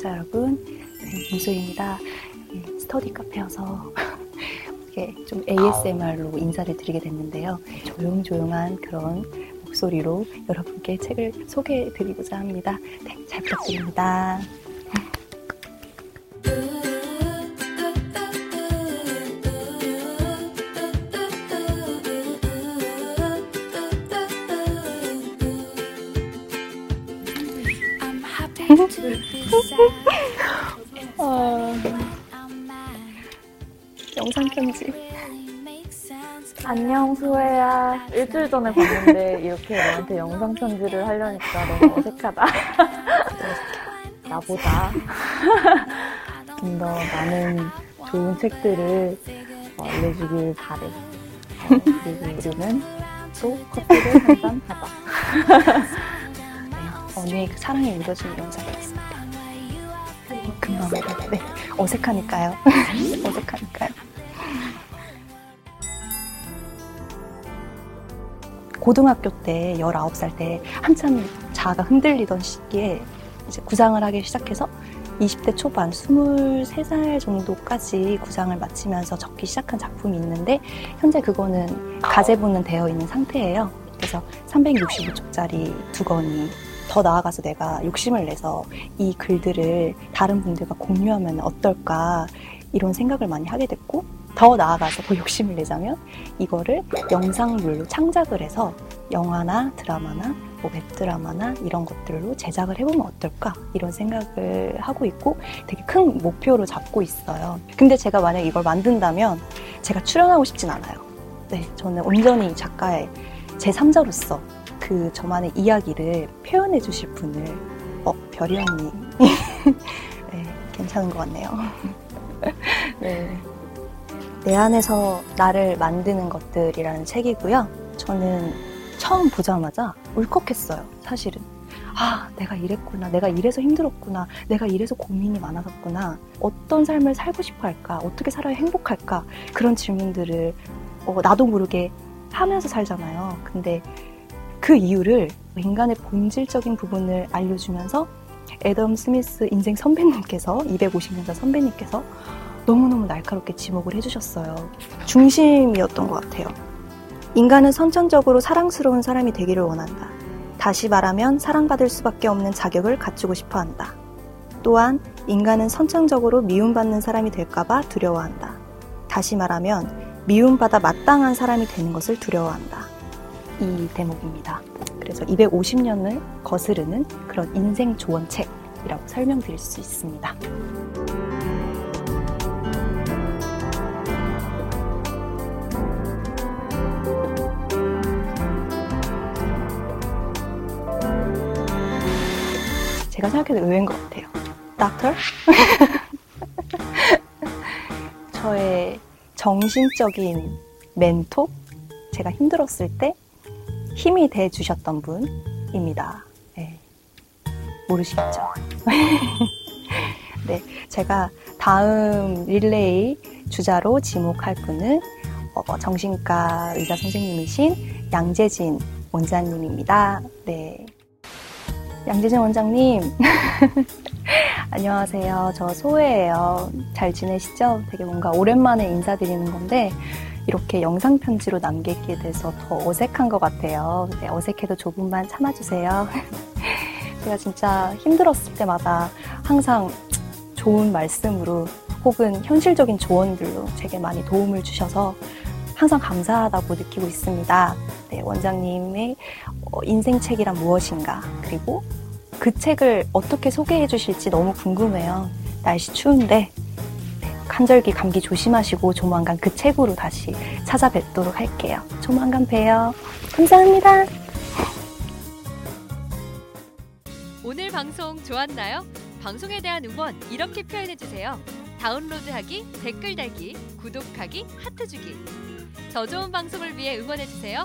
시청자 여러분, 김소혜입니다. 스터디 카페여서 이렇게 좀 ASMR로 인사를 드리게 됐는데요. 조용조용한 그런 목소리로 여러분께 책을 소개해드리고자 합니다. 네, 잘 부탁드립니다. 영상 편지. 안녕 소혜야. 일주일 전에 봤는데 이렇게 너한테 영상 편지를 하려니까 너무 어색하다. 나보다 좀 더 많은 좋은 책들을 알려주길 바래. 그리고 우리는 또 커피를 한잔 하자. 언니의 그 사랑에 묻어진 영상이 있습니다. 금방 네. 어색하니까요. 어색하니까요. 고등학교 때 19살 때 한참 자아가 흔들리던 시기에 이제 구상을 하기 시작해서 20대 초반 23살 정도까지 구상을 마치면서 적기 시작한 작품이 있는데 현재 그거는 가제부는 되어 있는 상태예요. 그래서 365쪽짜리 두 권이 더 나아가서 내가 욕심을 내서 이 글들을 다른 분들과 공유하면 어떨까 이런 생각을 많이 하게 됐고 더 나아가서 더 욕심을 내자면 이거를 영상물로 창작을 해서 영화나 드라마나 뭐 웹드라마나 이런 것들로 제작을 해보면 어떨까 이런 생각을 하고 있고 되게 큰 목표로 잡고 있어요. 근데 제가 만약에 이걸 만든다면 제가 출연하고 싶진 않아요. 네, 저는 온전히 작가의 제3자로서 그 저만의 이야기를 표현해 주실 분을 별이 언니 네, 괜찮은 것 같네요. 네. 내 안에서 나를 만드는 것들이라는 책이고요. 저는 처음 보자마자 울컥했어요. 사실은 아 내가 이랬구나, 내가 이래서 힘들었구나, 내가 이래서 고민이 많았었구나, 어떤 삶을 살고 싶어 할까, 어떻게 살아야 행복할까, 그런 질문들을 나도 모르게 하면서 살잖아요. 근데 그 이유를 인간의 본질적인 부분을 알려주면서 애덤 스미스 인생 선배님께서 250년차 선배님께서 너무너무 날카롭게 지목을 해주셨어요. 중심이었던 것 같아요. 인간은 선천적으로 사랑스러운 사람이 되기를 원한다. 다시 말하면 사랑받을 수밖에 없는 자격을 갖추고 싶어한다. 또한 인간은 선천적으로 미움받는 사람이 될까봐 두려워한다. 다시 말하면 미움받아 마땅한 사람이 되는 것을 두려워한다. 이 대목입니다. 그래서 250년을 거스르는 그런 인생 조언책이라고 설명드릴 수 있습니다. 제가 생각해도 의외인 것 같아요. 닥터? 저의 정신적인 멘토? 제가 힘들었을 때 힘이 돼 주셨던 분입니다. 네. 모르시겠죠? 네, 제가 다음 릴레이 주자로 지목할 분은 정신과 의사 선생님이신 양재진 원장님입니다. 네, 양재진 원장님 안녕하세요. 저 소혜예요. 잘 지내시죠? 되게 뭔가 오랜만에 인사드리는 건데 이렇게 영상 편지로 남기게 돼서 더 어색한 것 같아요. 네, 어색해도 조금만 참아주세요. 제가 진짜 힘들었을 때마다 항상 좋은 말씀으로 혹은 현실적인 조언들로 제게 많이 도움을 주셔서 항상 감사하다고 느끼고 있습니다. 네, 원장님의 인생책이란 무엇인가 그리고 그 책을 어떻게 소개해 주실지 너무 궁금해요. 날씨 추운데 환절기 감기 조심하시고 조만간 그 책으로 다시 찾아뵙도록 할게요. 조만간 봬요. 감사합니다. 오늘 방송 좋았나요? 방송에 대한 응원 이렇게 표현해주세요. 다운로드하기, 댓글 달기, 구독하기, 하트 주기. 더 좋은 방송을 위해 응원해주세요.